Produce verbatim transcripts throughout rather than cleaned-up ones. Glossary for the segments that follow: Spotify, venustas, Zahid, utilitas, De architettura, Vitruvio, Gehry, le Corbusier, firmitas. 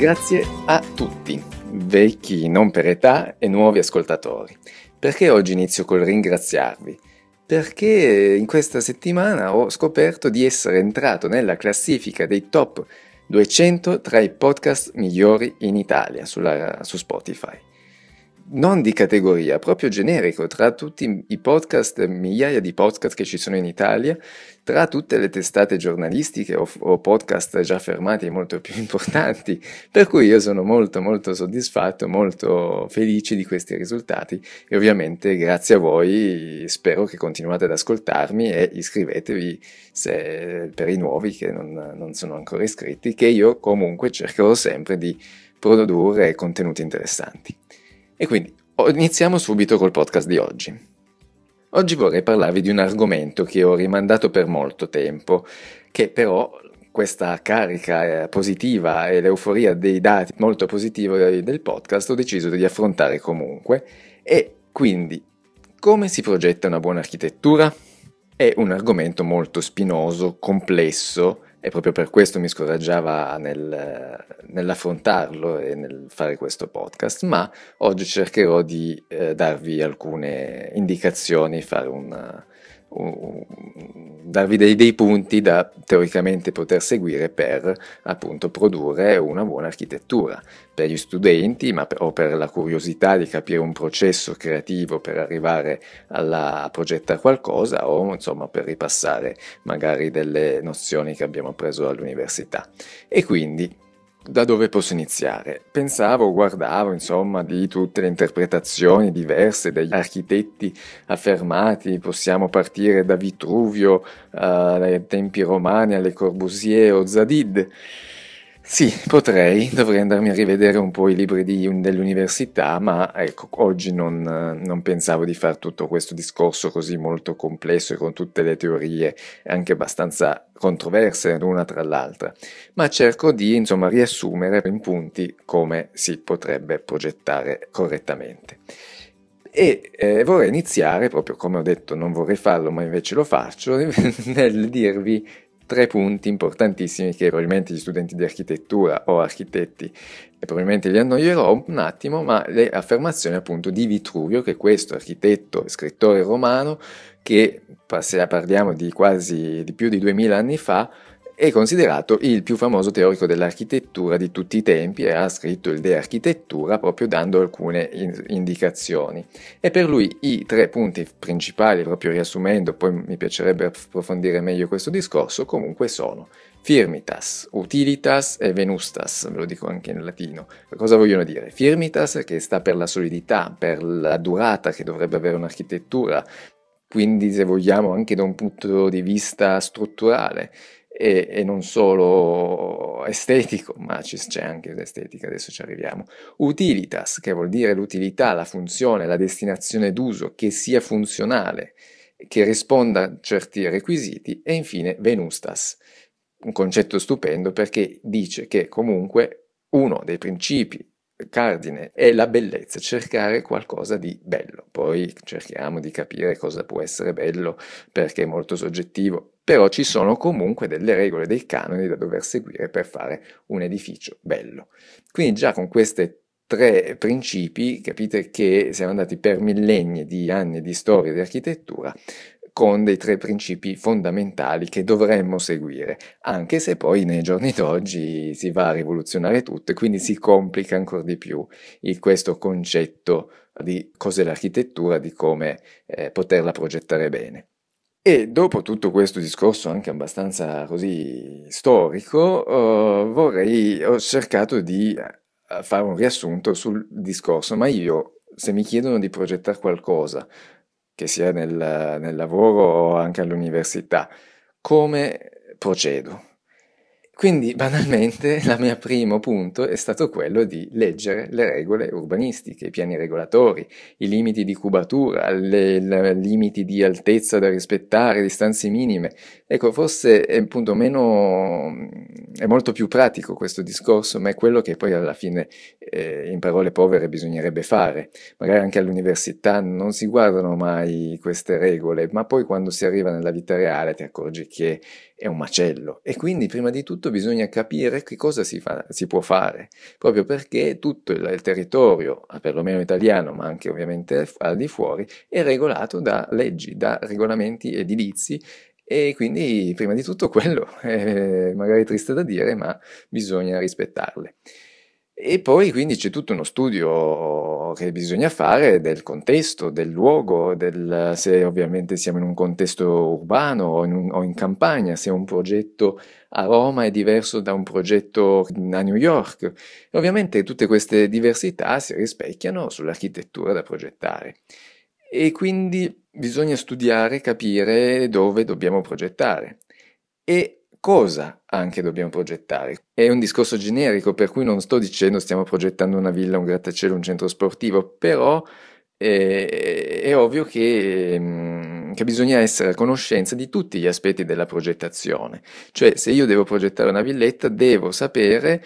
Grazie a tutti, vecchi non per età e nuovi ascoltatori. Perché oggi inizio col ringraziarvi? Perché in questa settimana ho scoperto di essere entrato nella classifica dei top duecento tra i podcast migliori in Italia sulla, su Spotify. Non di categoria, proprio generico, tra tutti i podcast, migliaia di podcast che ci sono in Italia, tra tutte le testate giornalistiche o, o podcast già fermati e molto più importanti, per cui io sono molto molto soddisfatto, molto felice di questi risultati e ovviamente grazie a voi, spero che continuate ad ascoltarmi e iscrivetevi se, per i nuovi che non, non sono ancora iscritti, che io comunque cercherò sempre di produrre contenuti interessanti. E quindi iniziamo subito col podcast di oggi. Oggi vorrei parlarvi di un argomento che ho rimandato per molto tempo, che però questa carica positiva e l'euforia dei dati molto positivi del podcast ho deciso di affrontare comunque. E quindi, come si progetta una buona architettura? È un argomento molto spinoso, complesso, e proprio per questo mi scoraggiava nel, nell'affrontarlo e nel fare questo podcast, ma oggi cercherò di eh, darvi alcune indicazioni, fare una, un, darvi dei, dei punti da teoricamente poter seguire per appunto produrre una buona architettura per gli studenti, ma per, o per la curiosità di capire un processo creativo per arrivare alla, a progettare qualcosa, o insomma per ripassare magari delle nozioni che abbiamo appreso all'università. E quindi da dove posso iniziare? Pensavo, guardavo insomma di tutte le interpretazioni diverse degli architetti affermati, possiamo partire da Vitruvio, dai eh, tempi romani, alle Corbusier o Zahid. Sì, potrei, dovrei andarmi a rivedere un po' i libri di, dell'università, ma ecco, oggi non, non pensavo di fare tutto questo discorso così molto complesso e con tutte le teorie anche abbastanza controverse l'una tra l'altra, ma cerco di insomma riassumere in punti come si potrebbe progettare correttamente. E eh, vorrei iniziare, proprio come ho detto non vorrei farlo ma invece lo faccio, nel dirvi tre punti importantissimi che probabilmente gli studenti di architettura o architetti e probabilmente li annoierò un attimo, ma le affermazioni appunto di Vitruvio, che è questo architetto e scrittore romano che, se parliamo di quasi di più di duemila anni fa, è considerato il più famoso teorico dell'architettura di tutti i tempi e ha scritto il De architettura proprio dando alcune in- indicazioni. E per lui i tre punti principali, proprio riassumendo, poi mi piacerebbe approfondire meglio questo discorso, comunque sono firmitas, utilitas e venustas, ve lo dico anche in latino. Cosa vogliono dire? Firmitas, che sta per la solidità, per la durata che dovrebbe avere un'architettura, quindi se vogliamo anche da un punto di vista strutturale, e non solo estetico, ma c'è anche l'estetica, adesso ci arriviamo. Utilitas, che vuol dire l'utilità, la funzione, la destinazione d'uso, che sia funzionale, che risponda a certi requisiti. E infine venustas, un concetto stupendo perché dice che comunque uno dei principi cardine è la bellezza, cercare qualcosa di bello. Poi cerchiamo di capire cosa può essere bello perché è molto soggettivo, però ci sono comunque delle regole, dei canoni da dover seguire per fare un edificio bello. Quindi già con queste tre principi capite che siamo andati per millenni di anni di storia di architettura con dei tre principi fondamentali che dovremmo seguire, anche se poi nei giorni d'oggi si va a rivoluzionare tutto e quindi si complica ancora di più il, questo concetto di cos'è l'architettura, di come eh, poterla progettare bene. E dopo tutto questo discorso anche abbastanza così storico, eh, vorrei, ho cercato di fare un riassunto sul discorso, ma io, se mi chiedono di progettare qualcosa, che sia nel, nel lavoro o anche all'università, come procedo? Quindi banalmente la mia primo punto è stato quello di leggere le regole urbanistiche, i piani regolatori, i limiti di cubatura, i limiti di altezza da rispettare, distanze minime. Ecco, forse è appunto meno, è molto più pratico questo discorso, ma è quello che poi alla fine eh, in parole povere bisognerebbe fare. Magari anche all'università non si guardano mai queste regole, ma poi quando si arriva nella vita reale ti accorgi che è un macello, e quindi prima di tutto bisogna capire che cosa si, fa, si può fare, proprio perché tutto il, il territorio, perlomeno italiano, ma anche ovviamente al di fuori, è regolato da leggi, da regolamenti edilizi, e quindi prima di tutto quello, eh, magari triste da dire, ma bisogna rispettarle. E poi quindi c'è tutto uno studio che bisogna fare del contesto, del luogo, del, se ovviamente siamo in un contesto urbano o in, un, o in campagna, se un progetto a Roma è diverso da un progetto a New York. E ovviamente tutte queste diversità si rispecchiano sull'architettura da progettare. E quindi bisogna studiare, capire dove dobbiamo progettare. E cosa anche dobbiamo progettare? È un discorso generico, per cui non sto dicendo stiamo progettando una villa, un grattacielo, un centro sportivo, però eh, è ovvio che, mh, che bisogna essere a conoscenza di tutti gli aspetti della progettazione. Cioè, se io devo progettare una villetta, devo sapere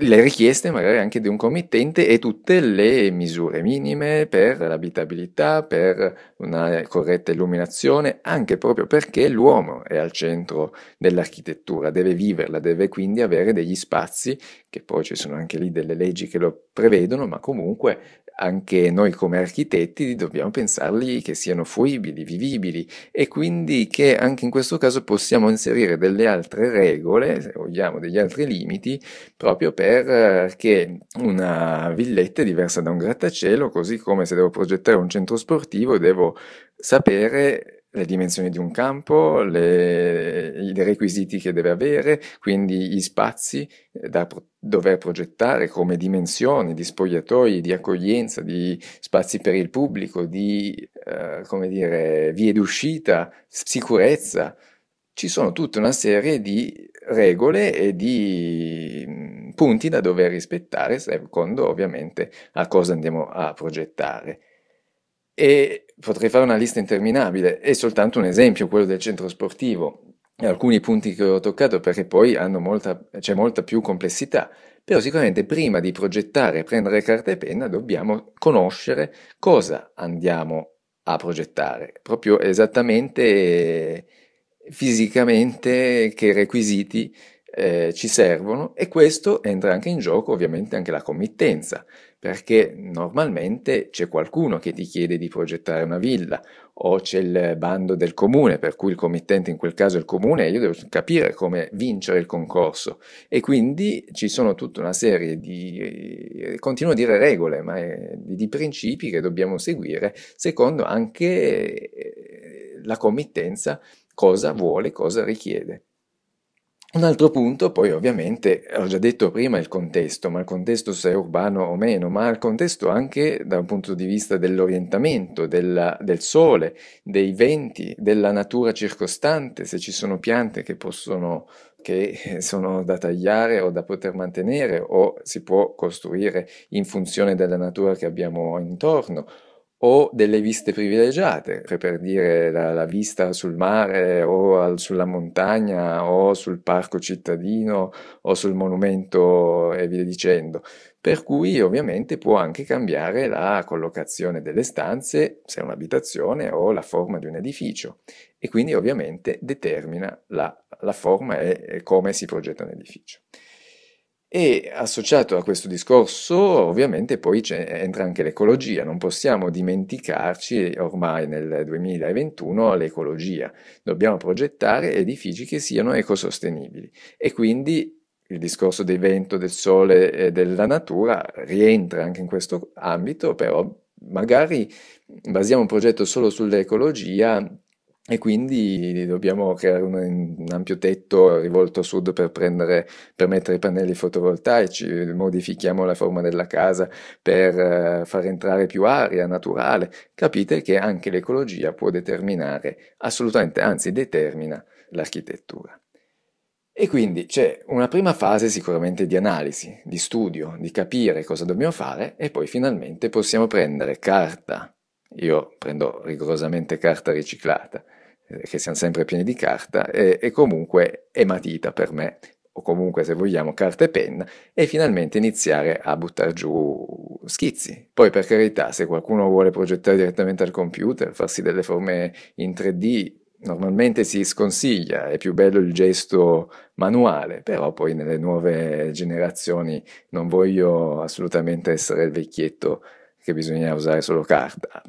le richieste magari anche di un committente e tutte le misure minime per l'abitabilità, per una corretta illuminazione, anche proprio perché l'uomo è al centro dell'architettura, deve viverla, deve quindi avere degli spazi, che poi ci sono anche lì delle leggi che lo prevedono, ma comunque anche noi come architetti dobbiamo pensarli che siano fruibili, vivibili, e quindi che anche in questo caso possiamo inserire delle altre regole, se vogliamo, degli altri limiti, proprio perché una villetta è diversa da un grattacielo, così come se devo progettare un centro sportivo devo sapere le dimensioni di un campo, le, i requisiti che deve avere, quindi gli spazi da pro- dover progettare come dimensioni, di spogliatoi, di accoglienza, di spazi per il pubblico, di eh, come dire, vie d'uscita, sicurezza. Ci sono tutta una serie di regole e di punti da dover rispettare, secondo ovviamente a cosa andiamo a progettare. E potrei fare una lista interminabile, è soltanto un esempio quello del centro sportivo, alcuni punti che ho toccato perché poi hanno molta, c'è molta più complessità, però sicuramente prima di progettare e prendere carta e penna dobbiamo conoscere cosa andiamo a progettare, proprio esattamente fisicamente che requisiti eh, ci servono, e questo entra anche in gioco ovviamente anche la committenza, perché normalmente c'è qualcuno che ti chiede di progettare una villa, o c'è il bando del comune, per cui il committente in quel caso è il comune, e io devo capire come vincere il concorso. E quindi ci sono tutta una serie di, continuo a dire regole, ma di principi che dobbiamo seguire, secondo anche la committenza, cosa vuole, cosa richiede. Un altro punto, poi ovviamente, ho già detto prima il contesto, ma il contesto se è urbano o meno, ma il contesto anche dal punto di vista dell'orientamento, della, del sole, dei venti, della natura circostante, se ci sono piante che possono, che sono da tagliare o da poter mantenere, o si può costruire in funzione della natura che abbiamo intorno, o delle viste privilegiate, per dire la, la vista sul mare o al, sulla montagna o sul parco cittadino o sul monumento e via dicendo. Per cui ovviamente può anche cambiare la collocazione delle stanze, se è un'abitazione, o la forma di un edificio, e quindi ovviamente determina la, la forma e, e come si progetta un edificio. E associato a questo discorso ovviamente poi entra anche l'ecologia, non possiamo dimenticarci ormai nel duemilaventuno l'ecologia, dobbiamo progettare edifici che siano ecosostenibili, e quindi il discorso del vento, del sole e della natura rientra anche in questo ambito, però magari basiamo un progetto solo sull'ecologia e quindi dobbiamo creare un, un ampio tetto rivolto a sud per, prendere, per mettere i pannelli fotovoltaici, modifichiamo la forma della casa per far entrare più aria naturale. Capite che anche l'ecologia può determinare, assolutamente, anzi determina l'architettura. E quindi c'è una prima fase sicuramente di analisi, di studio, di capire cosa dobbiamo fare, e poi finalmente possiamo prendere carta. Io prendo rigorosamente carta riciclata, che siamo sempre pieni di carta, e, e comunque è matita per me, o comunque se vogliamo carta e penna, e finalmente iniziare a buttare giù schizzi. Poi per carità, se qualcuno vuole progettare direttamente al computer, farsi delle forme in tre D, normalmente si sconsiglia, è più bello il gesto manuale, però poi nelle nuove generazioni non voglio assolutamente essere il vecchietto che bisogna usare solo carta.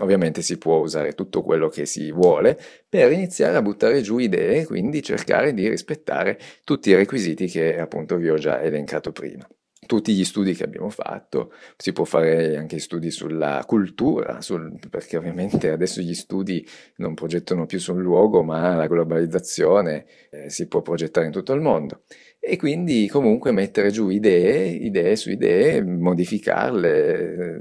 Ovviamente si può usare tutto quello che si vuole per iniziare a buttare giù idee, quindi cercare di rispettare tutti i requisiti che appunto vi ho già elencato prima. Tutti gli studi che abbiamo fatto, si può fare anche studi sulla cultura, sul, perché ovviamente adesso gli studi non progettano più sul luogo, ma la globalizzazione eh, si può progettare in tutto il mondo. E quindi comunque mettere giù idee, idee su idee, modificarle,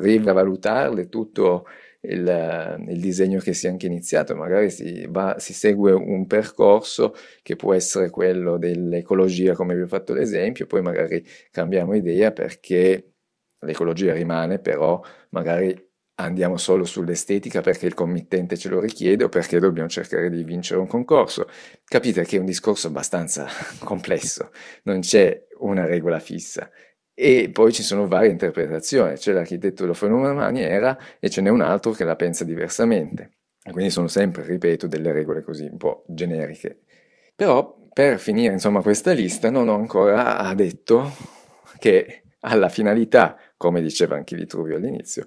rivalutarle, tutto il, il disegno che si è anche iniziato. Magari si, va, si segue un percorso che può essere quello dell'ecologia, come vi ho fatto l'esempio, poi magari cambiamo idea perché l'ecologia rimane, però magari andiamo solo sull'estetica perché il committente ce lo richiede o perché dobbiamo cercare di vincere un concorso. Capite che è un discorso abbastanza complesso, non c'è una regola fissa. E poi ci sono varie interpretazioni, c'è l'architetto lo fa in una maniera e ce n'è un altro che la pensa diversamente. Quindi sono sempre, ripeto, delle regole così un po' generiche. Però per finire insomma questa lista non ho ancora detto che alla finalità, come diceva anche Vitruvio all'inizio,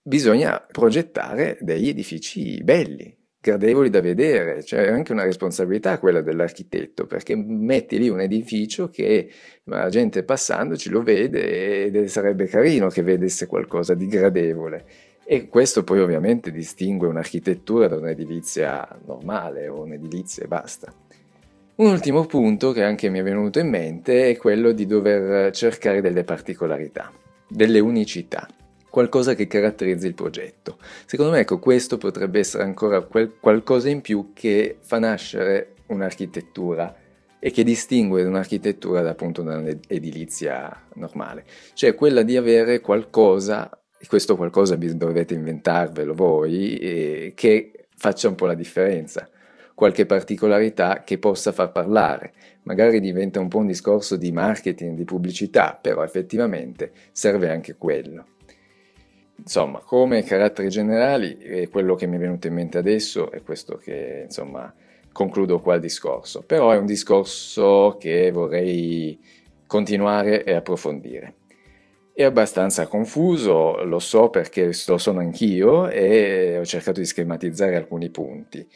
bisogna progettare degli edifici belli, gradevoli da vedere. C'è anche una responsabilità quella dell'architetto, perché metti lì un edificio che la gente passandoci lo vede ed sarebbe carino che vedesse qualcosa di gradevole. E questo poi ovviamente distingue un'architettura da un'edilizia normale o un'edilizia e basta. Un ultimo punto che anche mi è venuto in mente è quello di dover cercare delle particolarità, delle unicità. Qualcosa che caratterizzi il progetto. Secondo me, ecco, questo potrebbe essere ancora quel qualcosa in più che fa nascere un'architettura e che distingue un'architettura da appunto un'edilizia normale. Cioè quella di avere qualcosa, e questo qualcosa dovete inventarvelo voi, e che faccia un po' la differenza. Qualche particolarità che possa far parlare. Magari diventa un po' un discorso di marketing, di pubblicità, però effettivamente serve anche quello. Insomma, come caratteri generali, quello che mi è venuto in mente adesso è questo che, insomma, concludo qua il discorso. Però è un discorso che vorrei continuare e approfondire. È abbastanza confuso, lo so perché lo sono anch'io e ho cercato di schematizzare alcuni punti.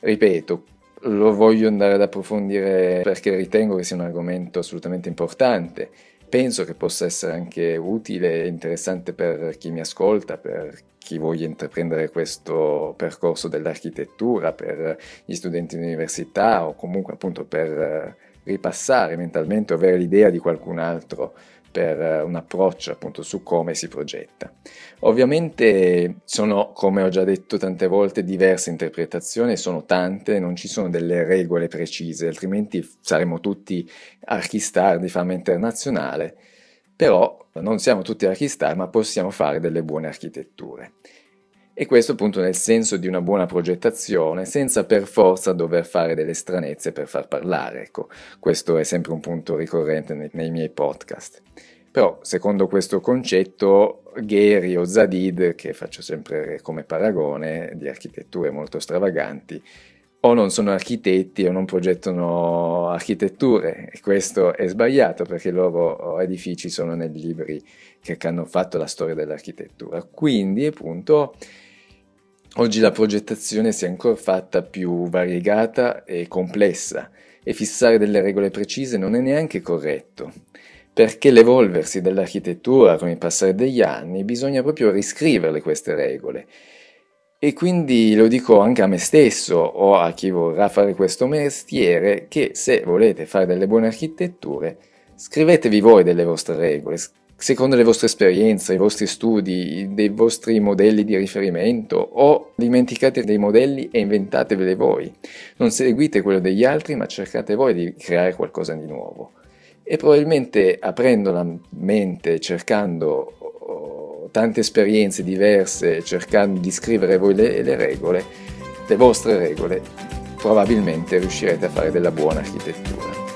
Ripeto, lo voglio andare ad approfondire perché ritengo che sia un argomento assolutamente importante. Penso che possa essere anche utile e interessante per chi mi ascolta, per chi voglia intraprendere questo percorso dell'architettura, per gli studenti di università o comunque appunto per ripassare mentalmente o avere l'idea di qualcun altro per un approccio appunto su come si progetta. Ovviamente sono, come ho già detto tante volte, diverse interpretazioni, sono tante, non ci sono delle regole precise, altrimenti saremo tutti archistar di fama internazionale, però non siamo tutti archistar, ma possiamo fare delle buone architetture. E questo appunto nel senso di una buona progettazione, senza per forza dover fare delle stranezze per far parlare, ecco, questo è sempre un punto ricorrente nei, nei miei podcast. Però, secondo questo concetto, Gehry o Zahid, che faccio sempre come paragone di architetture molto stravaganti, o non sono architetti o non progettano architetture, e questo è sbagliato perché i loro edifici sono nei libri che hanno fatto la storia dell'architettura. Quindi, appunto, oggi la progettazione si è ancora fatta più variegata e complessa, e fissare delle regole precise non è neanche corretto, perché l'evolversi dell'architettura con il passare degli anni bisogna proprio riscriverle queste regole. E quindi lo dico anche a me stesso o a chi vorrà fare questo mestiere, che se volete fare delle buone architetture, scrivetevi voi delle vostre regole, secondo le vostre esperienze, i vostri studi, dei vostri modelli di riferimento, o dimenticate dei modelli e inventatevele voi. Non seguite quello degli altri, ma cercate voi di creare qualcosa di nuovo. E probabilmente aprendo la mente, cercando tante esperienze diverse, cercando di scrivere voi le, le regole, le vostre regole, probabilmente riuscirete a fare della buona architettura.